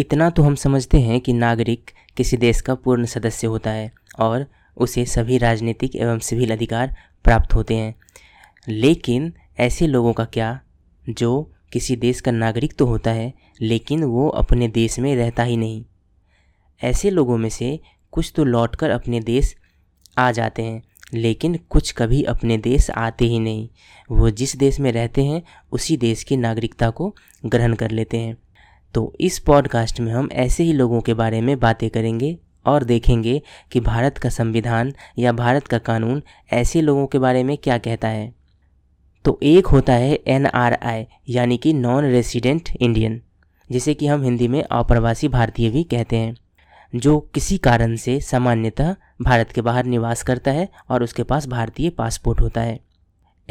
इतना तो हम समझते हैं कि नागरिक किसी देश का पूर्ण सदस्य होता है और उसे सभी राजनीतिक एवं सिविल अधिकार प्राप्त होते हैं। लेकिन ऐसे लोगों का क्या जो किसी देश का नागरिक तो होता है लेकिन वो अपने देश में रहता ही नहीं। ऐसे लोगों में से कुछ तो लौटकर अपने देश आ जाते हैं लेकिन कुछ कभी अपने देश आते ही नहीं। वो जिस देश में रहते हैं उसी देश की नागरिकता को ग्रहण कर लेते हैं। तो इस पॉडकास्ट में हम ऐसे ही लोगों के बारे में बातें करेंगे और देखेंगे कि भारत का संविधान या भारत का कानून ऐसे लोगों के बारे में क्या कहता है। तो एक होता है NRI यानी कि नॉन रेसिडेंट इंडियन, जिसे कि हम हिंदी में अप्रवासी भारतीय भी कहते हैं, जो किसी कारण से सामान्यतः भारत के बाहर निवास करता है और उसके पास भारतीय पासपोर्ट होता है।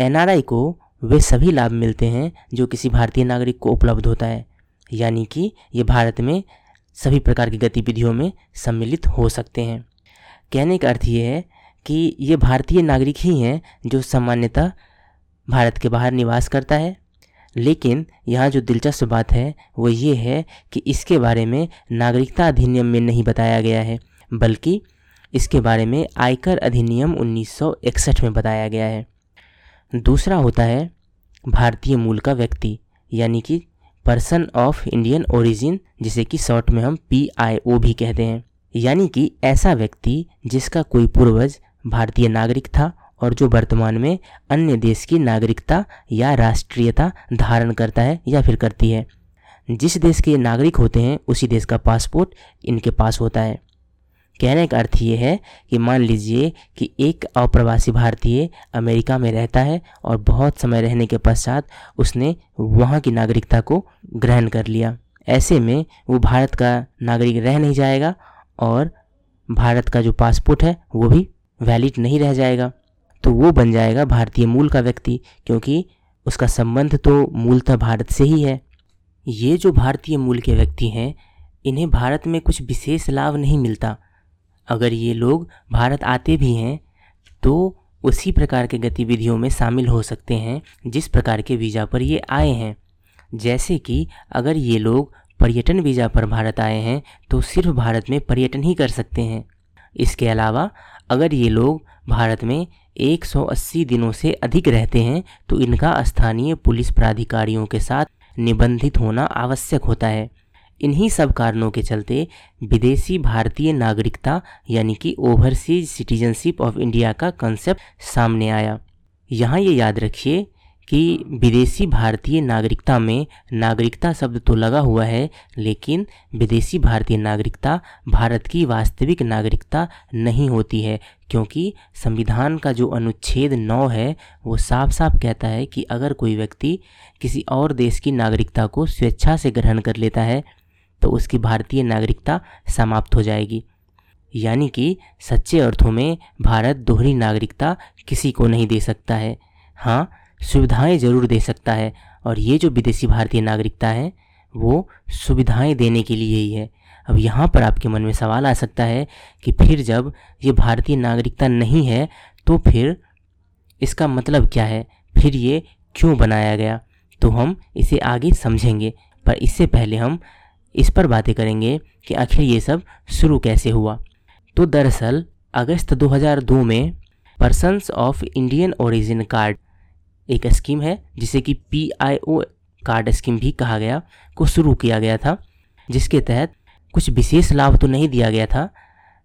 NRI को वे सभी लाभ मिलते हैं जो किसी भारतीय नागरिक को उपलब्ध होता है, यानी कि ये भारत में सभी प्रकार की गतिविधियों में सम्मिलित हो सकते हैं। कहने का अर्थ ये है कि ये भारतीय नागरिक ही हैं जो सामान्यतः भारत के बाहर निवास करता है। लेकिन यहाँ जो दिलचस्प बात है वो ये है कि इसके बारे में नागरिकता अधिनियम में नहीं बताया गया है, बल्कि इसके बारे में आयकर अधिनियम 1961 में बताया गया है। दूसरा होता है भारतीय मूल का व्यक्ति यानी कि पर्सन ऑफ इंडियन ओरिजिन, जिसे कि शॉर्ट में हम PIO भी कहते हैं, यानी कि ऐसा व्यक्ति जिसका कोई पूर्वज भारतीय नागरिक था और जो वर्तमान में अन्य देश की नागरिकता या राष्ट्रीयता धारण करता है या फिर करती है। जिस देश के नागरिक होते हैं उसी देश का पासपोर्ट इनके पास होता है। कहने का अर्थ ये है कि मान लीजिए कि एक अप्रवासी भारतीय अमेरिका में रहता है और बहुत समय रहने के पश्चात उसने वहाँ की नागरिकता को ग्रहण कर लिया। ऐसे में वो भारत का नागरिक रह नहीं जाएगा और भारत का जो पासपोर्ट है वो भी वैलिड नहीं रह जाएगा। तो वो बन जाएगा भारतीय मूल का व्यक्ति, क्योंकि उसका संबंध तो मूलतः भारत से ही है। ये जो भारतीय मूल के व्यक्ति हैं इन्हें भारत में कुछ विशेष लाभ नहीं मिलता। अगर ये लोग भारत आते भी हैं तो उसी प्रकार के गतिविधियों में शामिल हो सकते हैं जिस प्रकार के वीज़ा पर ये आए हैं। जैसे कि अगर ये लोग पर्यटन वीज़ा पर भारत आए हैं तो सिर्फ भारत में पर्यटन ही कर सकते हैं। इसके अलावा अगर ये लोग भारत में 180 दिनों से अधिक रहते हैं तो इनका स्थानीय पुलिस प्राधिकारियों के साथ निबंधित होना आवश्यक होता है। इन्हीं सब कारणों के चलते विदेशी भारतीय नागरिकता यानी कि ओवरसीज सिटीजनशिप ऑफ इंडिया का कंसेप्ट सामने आया। यहाँ ये याद रखिए कि विदेशी भारतीय नागरिकता में नागरिकता शब्द तो लगा हुआ है, लेकिन विदेशी भारतीय नागरिकता भारत की वास्तविक नागरिकता नहीं होती है, क्योंकि संविधान का जो अनुच्छेद 9 है वो साफ साफ कहता है कि अगर कोई व्यक्ति किसी और देश की नागरिकता को स्वेच्छा से ग्रहण कर लेता है तो उसकी भारतीय नागरिकता समाप्त हो जाएगी। यानी कि सच्चे अर्थों में भारत दोहरी नागरिकता किसी को नहीं दे सकता है। हाँ, सुविधाएं ज़रूर दे सकता है, और ये जो विदेशी भारतीय नागरिकता है वो सुविधाएं देने के लिए ही है। अब यहाँ पर आपके मन में सवाल आ सकता है कि फिर जब ये भारतीय नागरिकता नहीं है तो फिर इसका मतलब क्या है, फिर ये क्यों बनाया गया? तो हम इसे आगे समझेंगे, पर इससे पहले हम इस पर बातें करेंगे कि आखिर ये सब शुरू कैसे हुआ। तो दरअसल अगस्त 2002 में persons of Indian origin card, एक स्कीम है जिसे कि PIO कार्ड स्कीम भी कहा गया, को शुरू किया गया था, जिसके तहत कुछ विशेष लाभ तो नहीं दिया गया था।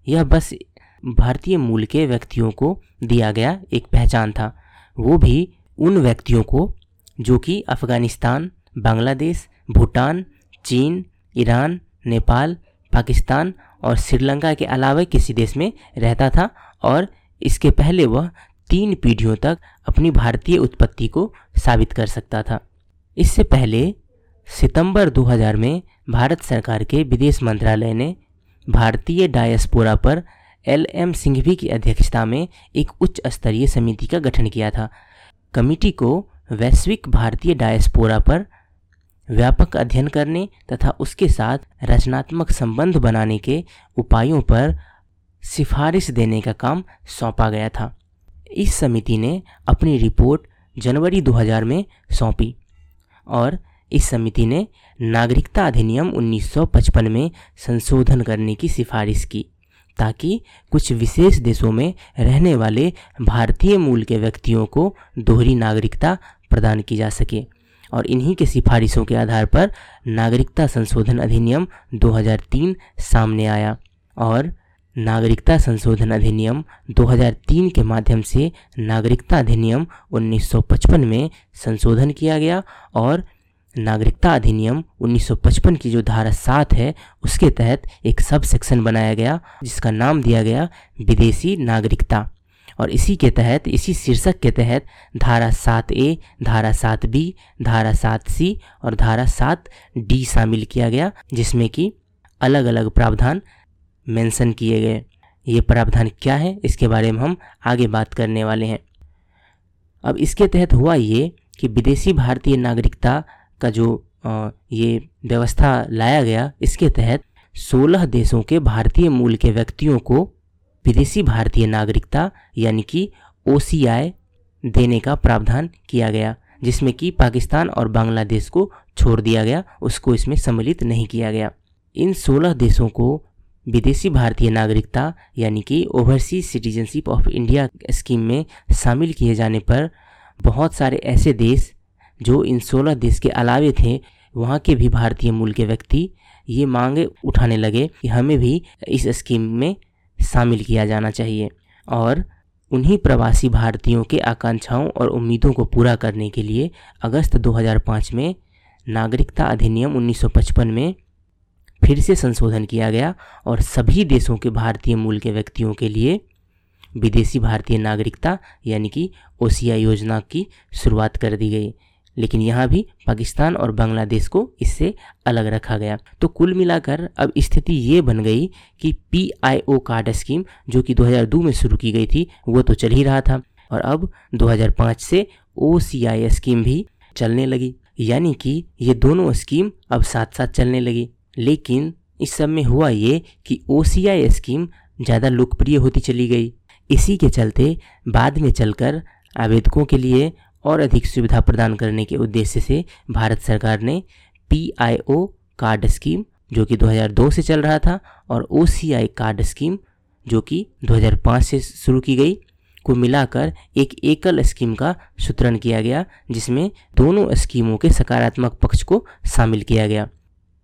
यह बस भारतीय मूल के व्यक्तियों को दिया गया एक पहचान था, वो भी उन व्यक्तियों को जो कि अफ़गानिस्तान, बांग्लादेश, भूटान, चीन, ईरान, नेपाल, पाकिस्तान और श्रीलंका के अलावा किसी देश में रहता था और इसके पहले वह 3 पीढ़ियों तक अपनी भारतीय उत्पत्ति को साबित कर सकता था। इससे पहले सितंबर 2000 में भारत सरकार के विदेश मंत्रालय ने भारतीय डायस्पोरा पर LM सिंघवी की अध्यक्षता में एक उच्च स्तरीय समिति का गठन किया था। कमेटी को वैश्विक भारतीय डायस्पोरा पर व्यापक अध्ययन करने तथा उसके साथ रचनात्मक संबंध बनाने के उपायों पर सिफारिश देने का काम सौंपा गया था। इस समिति ने अपनी रिपोर्ट जनवरी 2000 में सौंपी और इस समिति ने नागरिकता अधिनियम 1955 में संशोधन करने की सिफारिश की ताकि कुछ विशेष देशों में रहने वाले भारतीय मूल के व्यक्तियों को दोहरी नागरिकता प्रदान की जा सके। और इन्हीं के सिफारिशों के आधार पर नागरिकता संशोधन अधिनियम 2003 सामने आया और नागरिकता संशोधन अधिनियम 2003 के माध्यम से नागरिकता अधिनियम 1955 में संशोधन किया गया और नागरिकता अधिनियम 1955 की जो धारा 7 है उसके तहत एक सब सेक्शन बनाया गया जिसका नाम दिया गया विदेशी नागरिकता। और इसी के तहत, इसी शीर्षक के तहत धारा 7A, धारा 7B, धारा 7C और धारा 7D शामिल किया गया जिसमें कि अलग अलग प्रावधान मेंशन किए गए। ये प्रावधान क्या है इसके बारे में हम आगे बात करने वाले हैं। अब इसके तहत हुआ ये कि विदेशी भारतीय नागरिकता का जो ये व्यवस्था लाया गया इसके तहत 16 देशों के भारतीय मूल के व्यक्तियों को विदेशी भारतीय नागरिकता यानी कि OCI देने का प्रावधान किया गया जिसमें कि पाकिस्तान और बांग्लादेश को छोड़ दिया गया, उसको इसमें सम्मिलित नहीं किया गया। इन 16 देशों को विदेशी भारतीय नागरिकता यानी कि overseas citizenship of India scheme में शामिल किए जाने पर बहुत सारे ऐसे देश जो इन 16 देश के अलावे थे वहाँ के भी भारतीय मूल के व्यक्ति ये मांगे उठाने लगे कि हमें भी इस स्कीम में शामिल किया जाना चाहिए। और उन्हीं प्रवासी भारतीयों के आकांक्षाओं और उम्मीदों को पूरा करने के लिए अगस्त 2005 में नागरिकता अधिनियम 1955 में फिर से संशोधन किया गया और सभी देशों के भारतीय मूल के व्यक्तियों के लिए विदेशी भारतीय नागरिकता यानी कि OCI योजना की शुरुआत कर दी गई, लेकिन यहाँ भी पाकिस्तान और बांग्लादेश को इससे अलग रखा गया। तो कुल मिलाकर अब स्थिति ये बन गई कि PIO कार्ड स्कीम जो कि 2002 में शुरू की गई थी वो तो चल ही रहा था और अब 2005 से OCI स्कीम भी चलने लगी, यानी कि ये दोनों स्कीम अब साथ साथ चलने लगी। लेकिन इस सब में हुआ ये कि OCI स्कीम ज़्यादा लोकप्रिय होती चली गई। इसी के चलते बाद में चलकर आवेदकों के लिए और अधिक सुविधा प्रदान करने के उद्देश्य से भारत सरकार ने PIO कार्ड स्कीम जो कि 2002 से चल रहा था और OCI कार्ड स्कीम जो कि 2005 से शुरू की गई को मिलाकर एक एकल स्कीम का सूत्रण किया गया जिसमें दोनों स्कीमों के सकारात्मक पक्ष को शामिल किया गया।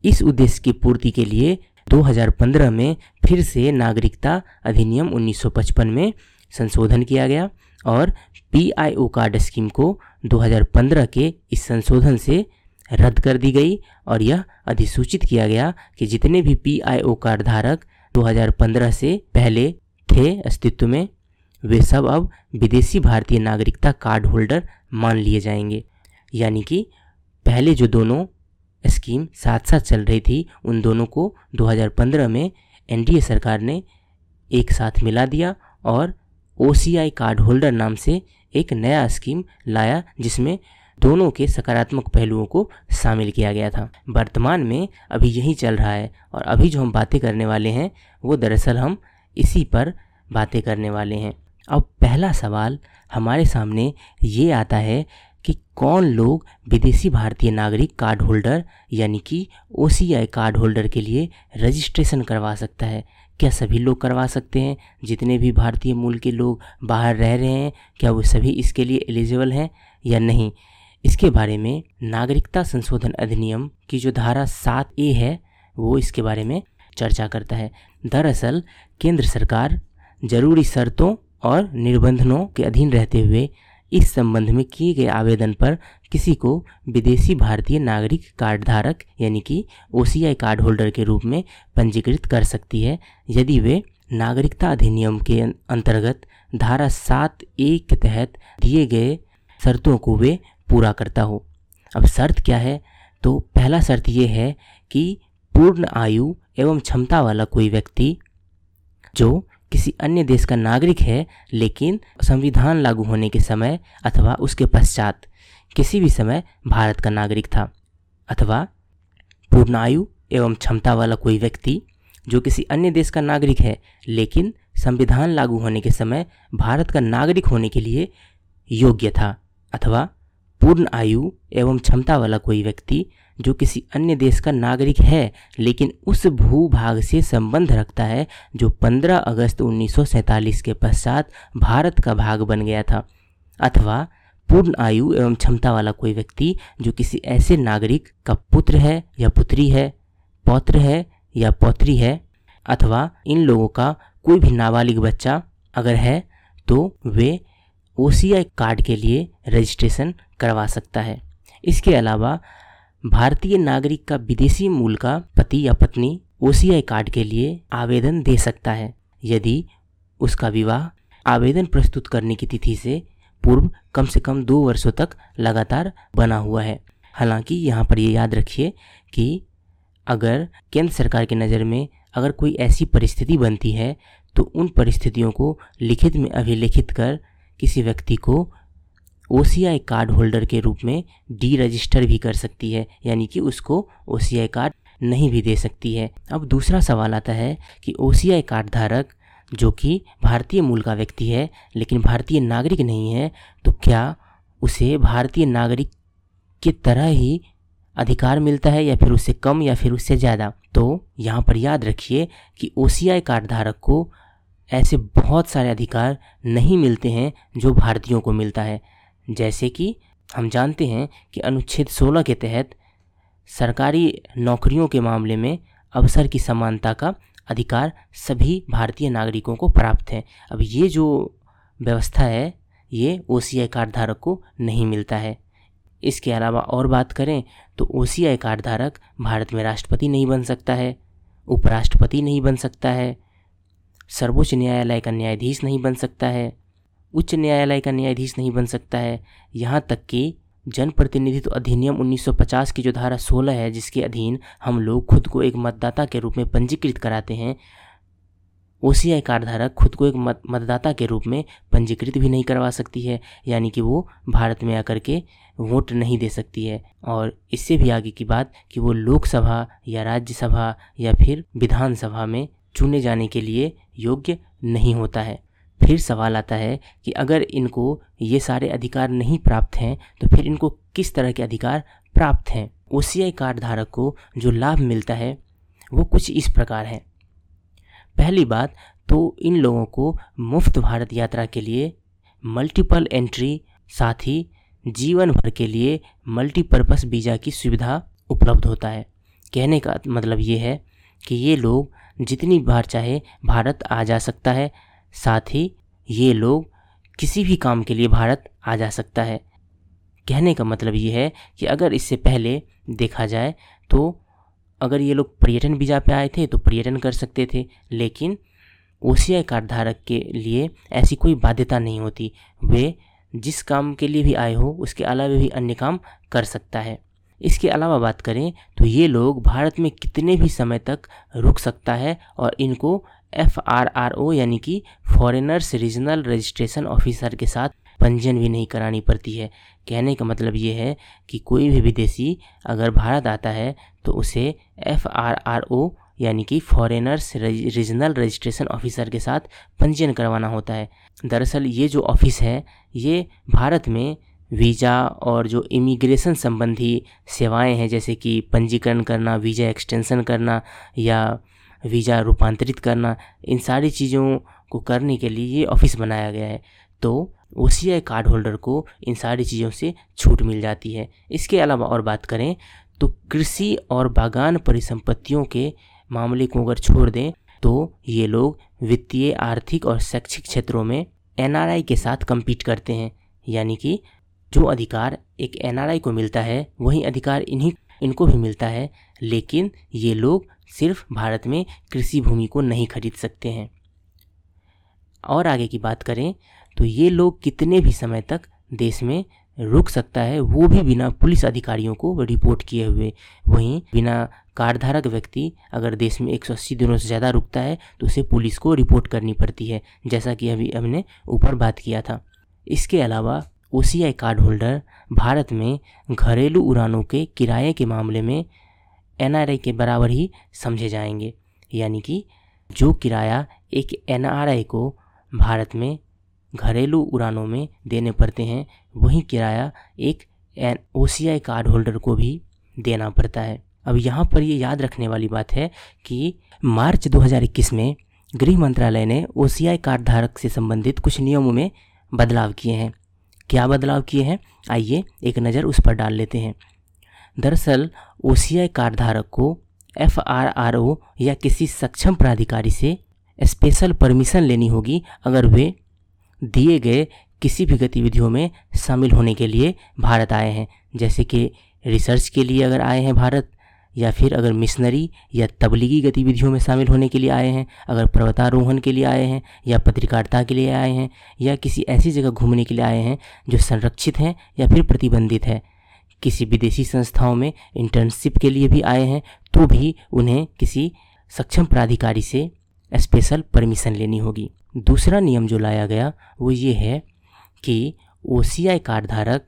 इस उद्देश्य की पूर्ति के लिए 2015 में फिर से नागरिकता अधिनियम 1955 में संशोधन किया गया और PIO कार्ड स्कीम को 2015 के इस संशोधन से रद्द कर दी गई और यह अधिसूचित किया गया कि जितने भी PIO कार्ड धारक 2015 से पहले थे अस्तित्व में वे सब अब विदेशी भारतीय नागरिकता कार्ड होल्डर मान लिए जाएंगे। यानी कि पहले जो दोनों स्कीम साथ साथ चल रही थी उन दोनों को 2015 में NDA सरकार ने एक साथ मिला दिया और OCI कार्ड होल्डर नाम से एक नया स्कीम लाया जिसमें दोनों के सकारात्मक पहलुओं को शामिल किया गया था। वर्तमान में अभी यही चल रहा है और अभी जो हम बातें करने वाले हैं वो दरअसल हम इसी पर बातें करने वाले हैं। अब पहला सवाल हमारे सामने ये आता है कि कौन लोग विदेशी भारतीय नागरिक कार्ड होल्डर यानी कि OCI कार्ड होल्डर के लिए रजिस्ट्रेशन करवा सकता है? क्या सभी लोग करवा सकते हैं? जितने भी भारतीय मूल के लोग बाहर रह रहे हैं क्या वो सभी इसके लिए एलिजिबल हैं या नहीं? इसके बारे में नागरिकता संशोधन अधिनियम की जो धारा 7A है वो इसके बारे में चर्चा करता है। दरअसल केंद्र सरकार जरूरी शर्तों और निर्बंधनों के अधीन रहते हुए इस संबंध में किए गए आवेदन पर किसी को विदेशी भारतीय नागरिक कार्ड धारक यानी कि OCI कार्ड होल्डर के रूप में पंजीकृत कर सकती है यदि वे नागरिकता अधिनियम के अंतर्गत धारा 7A के तहत दिए गए शर्तों को वे पूरा करता हो। अब शर्त क्या है? तो पहला शर्त ये है कि पूर्ण आयु एवं क्षमता वाला कोई व्यक्ति जो किसी अन्य देश का नागरिक है लेकिन संविधान लागू होने के समय अथवा उसके पश्चात किसी भी समय भारत का नागरिक था, अथवा पूर्णायु एवं क्षमता वाला कोई व्यक्ति जो किसी अन्य देश का नागरिक है लेकिन संविधान लागू होने के समय भारत का नागरिक होने के लिए योग्य था, अथवा पूर्ण आयु एवं क्षमता वाला कोई व्यक्ति जो किसी अन्य देश का नागरिक है लेकिन उस भूभाग से संबंध रखता है जो 15 अगस्त 1947 के पश्चात भारत का भाग बन गया था, अथवा पूर्ण आयु एवं क्षमता वाला कोई व्यक्ति जो किसी ऐसे नागरिक का पुत्र है या पुत्री है, पौत्र है या पौत्री है, अथवा इन लोगों का कोई भी नाबालिग बच्चा अगर है तो वे OCI कार्ड के लिए रजिस्ट्रेशन करवा सकता है। इसके अलावा भारतीय नागरिक का विदेशी मूल का पति या पत्नी OCI कार्ड के लिए आवेदन दे सकता है यदि उसका विवाह आवेदन प्रस्तुत करने की तिथि से पूर्व कम से कम 2 वर्षों तक लगातार बना हुआ है। हालांकि यहाँ पर ये याद रखिए कि अगर केंद्र सरकार की नज़र में अगर कोई ऐसी परिस्थिति बनती है तो उन परिस्थितियों को लिखित में अभिलेखित कर किसी व्यक्ति को OCI कार्ड होल्डर के रूप में डी रजिस्टर भी कर सकती है, यानी कि उसको OCI कार्ड नहीं भी दे सकती है। अब दूसरा सवाल आता है कि OCI कार्ड धारक जो कि भारतीय मूल का व्यक्ति है लेकिन भारतीय नागरिक नहीं है, तो क्या उसे भारतीय नागरिक की तरह ही अधिकार मिलता है या फिर उससे कम या फिर उससे ज़्यादा? तो यहाँ पर याद रखिए कि OCI कार्ड धारक को ऐसे बहुत सारे अधिकार नहीं मिलते हैं जो भारतीयों को मिलता है। जैसे कि हम जानते हैं कि अनुच्छेद 16 के तहत सरकारी नौकरियों के मामले में अवसर की समानता का अधिकार सभी भारतीय नागरिकों को प्राप्त है। अब ये जो व्यवस्था है ये OCI कार्ड धारक को नहीं मिलता है। इसके अलावा और बात करें तो OCI कार्ड धारक भारत में राष्ट्रपति नहीं बन सकता है, उपराष्ट्रपति नहीं बन सकता है, सर्वोच्च न्यायालय का न्यायाधीश नहीं बन सकता है, उच्च न्यायालय का न्यायाधीश नहीं बन सकता है। यहाँ तक कि जनप्रतिनिधित्व अधिनियम 1950 की जो धारा 16 है जिसके अधीन हम लोग खुद को एक मतदाता के रूप में पंजीकृत कराते हैं, OCI कार्ड धारक खुद को एक मतदाता के रूप में पंजीकृत भी नहीं करवा सकती है, यानी कि वो भारत में आकर के वोट नहीं दे सकती है। और इससे भी आगे की बात कि वो लोकसभा या राज्यसभा या फिर विधानसभा में चुने जाने के लिए योग्य नहीं होता है। फिर सवाल आता है कि अगर इनको ये सारे अधिकार नहीं प्राप्त हैं तो फिर इनको किस तरह के अधिकार प्राप्त हैं? OCI कार्ड धारक को जो लाभ मिलता है वो कुछ इस प्रकार है। पहली बात तो इन लोगों को मुफ्त भारत यात्रा के लिए मल्टीपल एंट्री, साथ ही जीवन भर के लिए मल्टीपर्पस वीज़ा की सुविधा उपलब्ध होता है। कहने का मतलब ये है कि ये लोग जितनी बार चाहे भारत आ जा सकता है, साथ ही ये लोग किसी भी काम के लिए भारत आ जा सकता है। कहने का मतलब ये है कि अगर इससे पहले देखा जाए तो अगर ये लोग पर्यटन वीज़ा पे आए थे तो पर्यटन कर सकते थे, लेकिन OCI कार्ड धारक के लिए ऐसी कोई बाध्यता नहीं होती। वे जिस काम के लिए भी आए हो उसके अलावा भी अन्य काम कर सकता है। इसके अलावा बात करें तो ये लोग भारत में कितने भी समय तक रुक सकता है और इनको FRRO यानी कि फॉरेनर्स रीजनल रजिस्ट्रेशन ऑफिसर के साथ पंजीयन भी नहीं करानी पड़ती है। कहने का मतलब ये है कि कोई भी विदेशी अगर भारत आता है तो उसे FRRO यानी कि फॉरेनर्स रीजनल रजिस्ट्रेशन ऑफिसर के साथ पंजीयन करवाना होता है। दरअसल ये जो ऑफिस है ये भारत में वीज़ा और जो इमिग्रेशन संबंधी सेवाएं हैं जैसे कि पंजीकरण करना, वीज़ा एक्सटेंशन करना या वीज़ा रूपांतरित करना, इन सारी चीज़ों को करने के लिए ये ऑफिस बनाया गया है। तो OCI कार्ड होल्डर को इन सारी चीज़ों से छूट मिल जाती है। इसके अलावा और बात करें तो कृषि और बागान परिसंपत्तियों के मामले को अगर छोड़ दें तो ये लोग वित्तीय, आर्थिक और शैक्षिक क्षेत्रों में NRI के साथ कम्पीट करते हैं, यानी कि जो अधिकार एक NRI को मिलता है वही अधिकार इनको भी मिलता है, लेकिन ये लोग सिर्फ भारत में कृषि भूमि को नहीं खरीद सकते हैं। और आगे की बात करें तो ये लोग कितने भी समय तक देश में रुक सकता है, वो भी बिना पुलिस अधिकारियों को रिपोर्ट किए हुए। वहीं बिना कार्डधारक व्यक्ति अगर देश में 180 दिनों से ज़्यादा रुकता है तो उसे पुलिस को रिपोर्ट करनी पड़ती है, जैसा कि अभी हमने ऊपर बात किया था। इसके अलावा OCI कार्ड होल्डर भारत में घरेलू उड़ानों के किराए के मामले में NRI के बराबर ही समझे जाएंगे, यानी कि जो किराया एक NRI को भारत में घरेलू उड़ानों में देने पड़ते हैं वही किराया एक एन OCI कार्ड होल्डर को भी देना पड़ता है। अब यहाँ पर ये याद रखने वाली बात है कि मार्च 2021 में गृह मंत्रालय ने OCI कार्ड धारक से संबंधित कुछ नियमों में बदलाव किए हैं। क्या बदलाव किए हैं, आइए एक नज़र उस पर डाल लेते हैं। दरअसल OCI कार्ड धारक को FRRO या किसी सक्षम प्राधिकारी से स्पेशल परमिशन लेनी होगी अगर वे दिए गए किसी भी गतिविधियों में शामिल होने के लिए भारत आए हैं, जैसे कि रिसर्च के लिए अगर आए हैं भारत, या फिर अगर मिशनरी या तबलीगी गतिविधियों में शामिल होने के लिए आए हैं, अगर पर्वतारोहण के लिए आए हैं या पत्रकारिता के लिए आए हैं, या किसी ऐसी जगह घूमने के लिए आए हैं जो संरक्षित हैं या फिर प्रतिबंधित है, किसी विदेशी संस्थाओं में इंटर्नशिप के लिए भी आए हैं, तो भी उन्हें किसी सक्षम प्राधिकारी से स्पेशल परमिशन लेनी होगी। दूसरा नियम जो लाया गया वो ये है कि OCI कार्ड धारक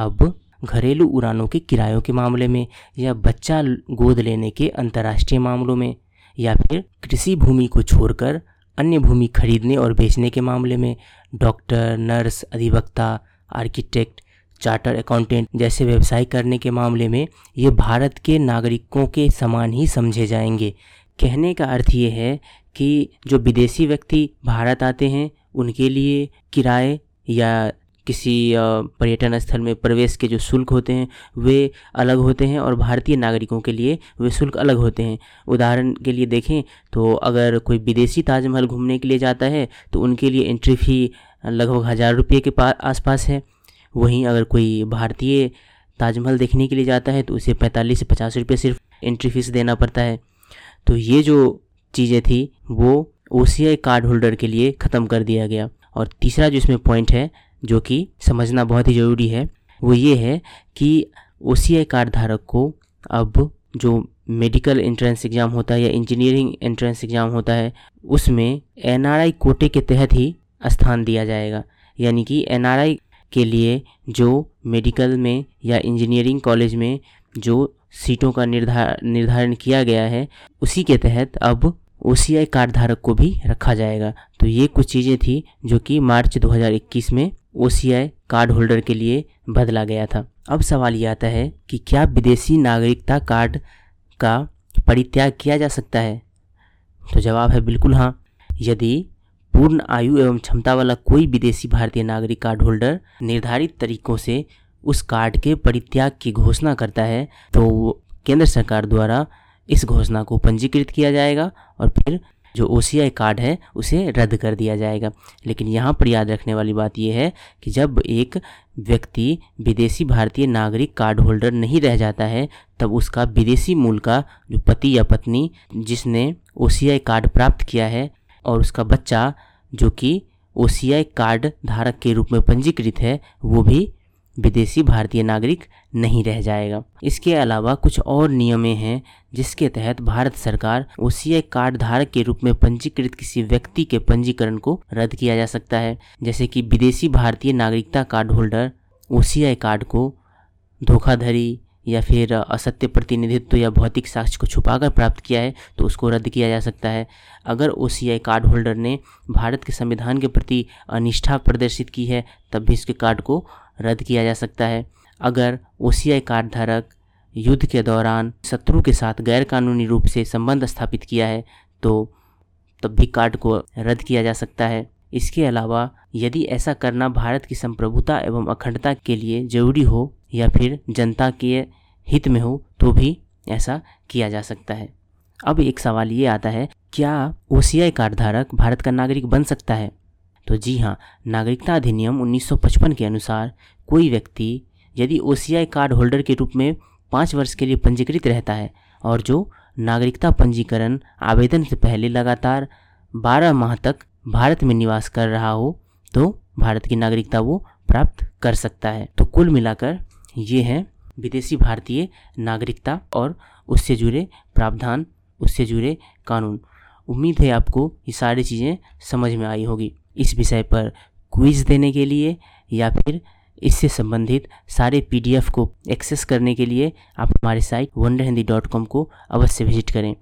अब घरेलू उड़ानों के किरायों के मामले में, या बच्चा गोद लेने के अंतर्राष्ट्रीय मामलों में, या फिर कृषि भूमि को छोड़कर अन्य भूमि खरीदने और बेचने के मामले में डॉक्टर, नर्स, अधिवक्ता, आर्किटेक्ट, चार्टर अकाउंटेंट जैसे व्यवसाय करने के मामले में ये भारत के नागरिकों के समान ही समझे जाएंगे। कहने का अर्थ ये है कि जो विदेशी व्यक्ति भारत आते हैं उनके लिए किराए या किसी पर्यटन स्थल में प्रवेश के जो शुल्क होते हैं वे अलग होते हैं और भारतीय नागरिकों के लिए वे शुल्क अलग होते हैं। उदाहरण के लिए देखें तो अगर कोई विदेशी ताजमहल घूमने के लिए जाता है तो उनके लिए एंट्री फ़ी लगभग 1000 रुपये के आसपास है। वहीं अगर कोई भारतीय ताजमहल देखने के लिए जाता है तो उसे 45 से 50 रुपये सिर्फ एंट्री फीस देना पड़ता है। तो ये जो चीज़ें थी वो OCI कार्ड होल्डर के लिए ख़त्म कर दिया गया। और तीसरा जो इसमें पॉइंट है जो कि समझना बहुत ही ज़रूरी है वो ये है कि OCI कार्ड धारक को अब जो मेडिकल एंट्रेंस एग्ज़ाम होता है या इंजीनियरिंग एंट्रेंस एग्ज़ाम होता है उसमें NRI कोटे के तहत ही स्थान दिया जाएगा। यानी कि NRI के लिए जो मेडिकल में या इंजीनियरिंग कॉलेज में जो सीटों का निर्धारण किया गया है उसी के तहत अब OCI कार्ड धारक को भी रखा जाएगा। तो ये कुछ चीज़ें थी जो कि मार्च 2021 में OCI कार्ड होल्डर के लिए बदला गया था। अब सवाल ये आता है कि क्या विदेशी नागरिकता कार्ड का परित्याग किया जा सकता है? तो जवाब है बिल्कुल हाँ। यदि पूर्ण आयु एवं क्षमता वाला कोई विदेशी भारतीय नागरिक कार्ड होल्डर निर्धारित तरीकों से उस कार्ड के परित्याग की घोषणा करता है तो केंद्र सरकार द्वारा इस घोषणा को पंजीकृत किया जाएगा और फिर जो OCI कार्ड है उसे रद्द कर दिया जाएगा। लेकिन यहाँ पर याद रखने वाली बात यह है कि जब एक व्यक्ति विदेशी भारतीय नागरिक कार्ड होल्डर नहीं रह जाता है तब उसका विदेशी मूल का जो पति या पत्नी जिसने OCI कार्ड प्राप्त किया है और उसका बच्चा जो कि OCI कार्ड धारक के रूप में पंजीकृत है वो भी विदेशी भारतीय नागरिक नहीं रह जाएगा। इसके अलावा कुछ और नियमें हैं जिसके तहत भारत सरकार OCI कार्ड धारक के रूप में पंजीकृत किसी व्यक्ति के पंजीकरण को रद्द किया जा सकता है। जैसे कि विदेशी भारतीय नागरिकता कार्ड होल्डर OCI कार्ड को धोखाधड़ी या फिर असत्य प्रतिनिधित्व या भौतिक साक्ष्य को छुपाकर प्राप्त किया है तो उसको रद्द किया जा सकता है। अगर OCI कार्ड होल्डर ने भारत के संविधान के प्रति अनिष्ठा प्रदर्शित की है तब भी इसके कार्ड को रद्द किया जा सकता है। अगर OCI कार्ड धारक युद्ध के दौरान शत्रु के साथ गैरकानूनी रूप से संबंध स्थापित किया है तो तब भी कार्ड को रद्द किया जा सकता है। इसके अलावा यदि ऐसा करना भारत की संप्रभुता एवं अखंडता के लिए जरूरी हो या फिर जनता के हित में हो तो भी ऐसा किया जा सकता है। अब एक सवाल ये आता है, क्या OCI कार्ड धारक भारत का नागरिक बन सकता है? तो जी हाँ, नागरिकता अधिनियम 1955 के अनुसार कोई व्यक्ति यदि OCI कार्ड होल्डर के रूप में 5 वर्ष के लिए पंजीकृत रहता है और जो नागरिकता पंजीकरण आवेदन से पहले लगातार 12 माह तक भारत में निवास कर रहा हो तो भारत की नागरिकता वो प्राप्त कर सकता है। तो कुल मिलाकर ये है विदेशी भारतीय नागरिकता और उससे जुड़े प्रावधान, उससे जुड़े कानून। उम्मीद है आपको ये सारी चीज़ें समझ में आई होगी। इस विषय पर क्विज देने के लिए या फिर इससे संबंधित सारे PDF को एक्सेस करने के लिए आप हमारे साइट wonderhindi.com को अवश्य विजिट करें।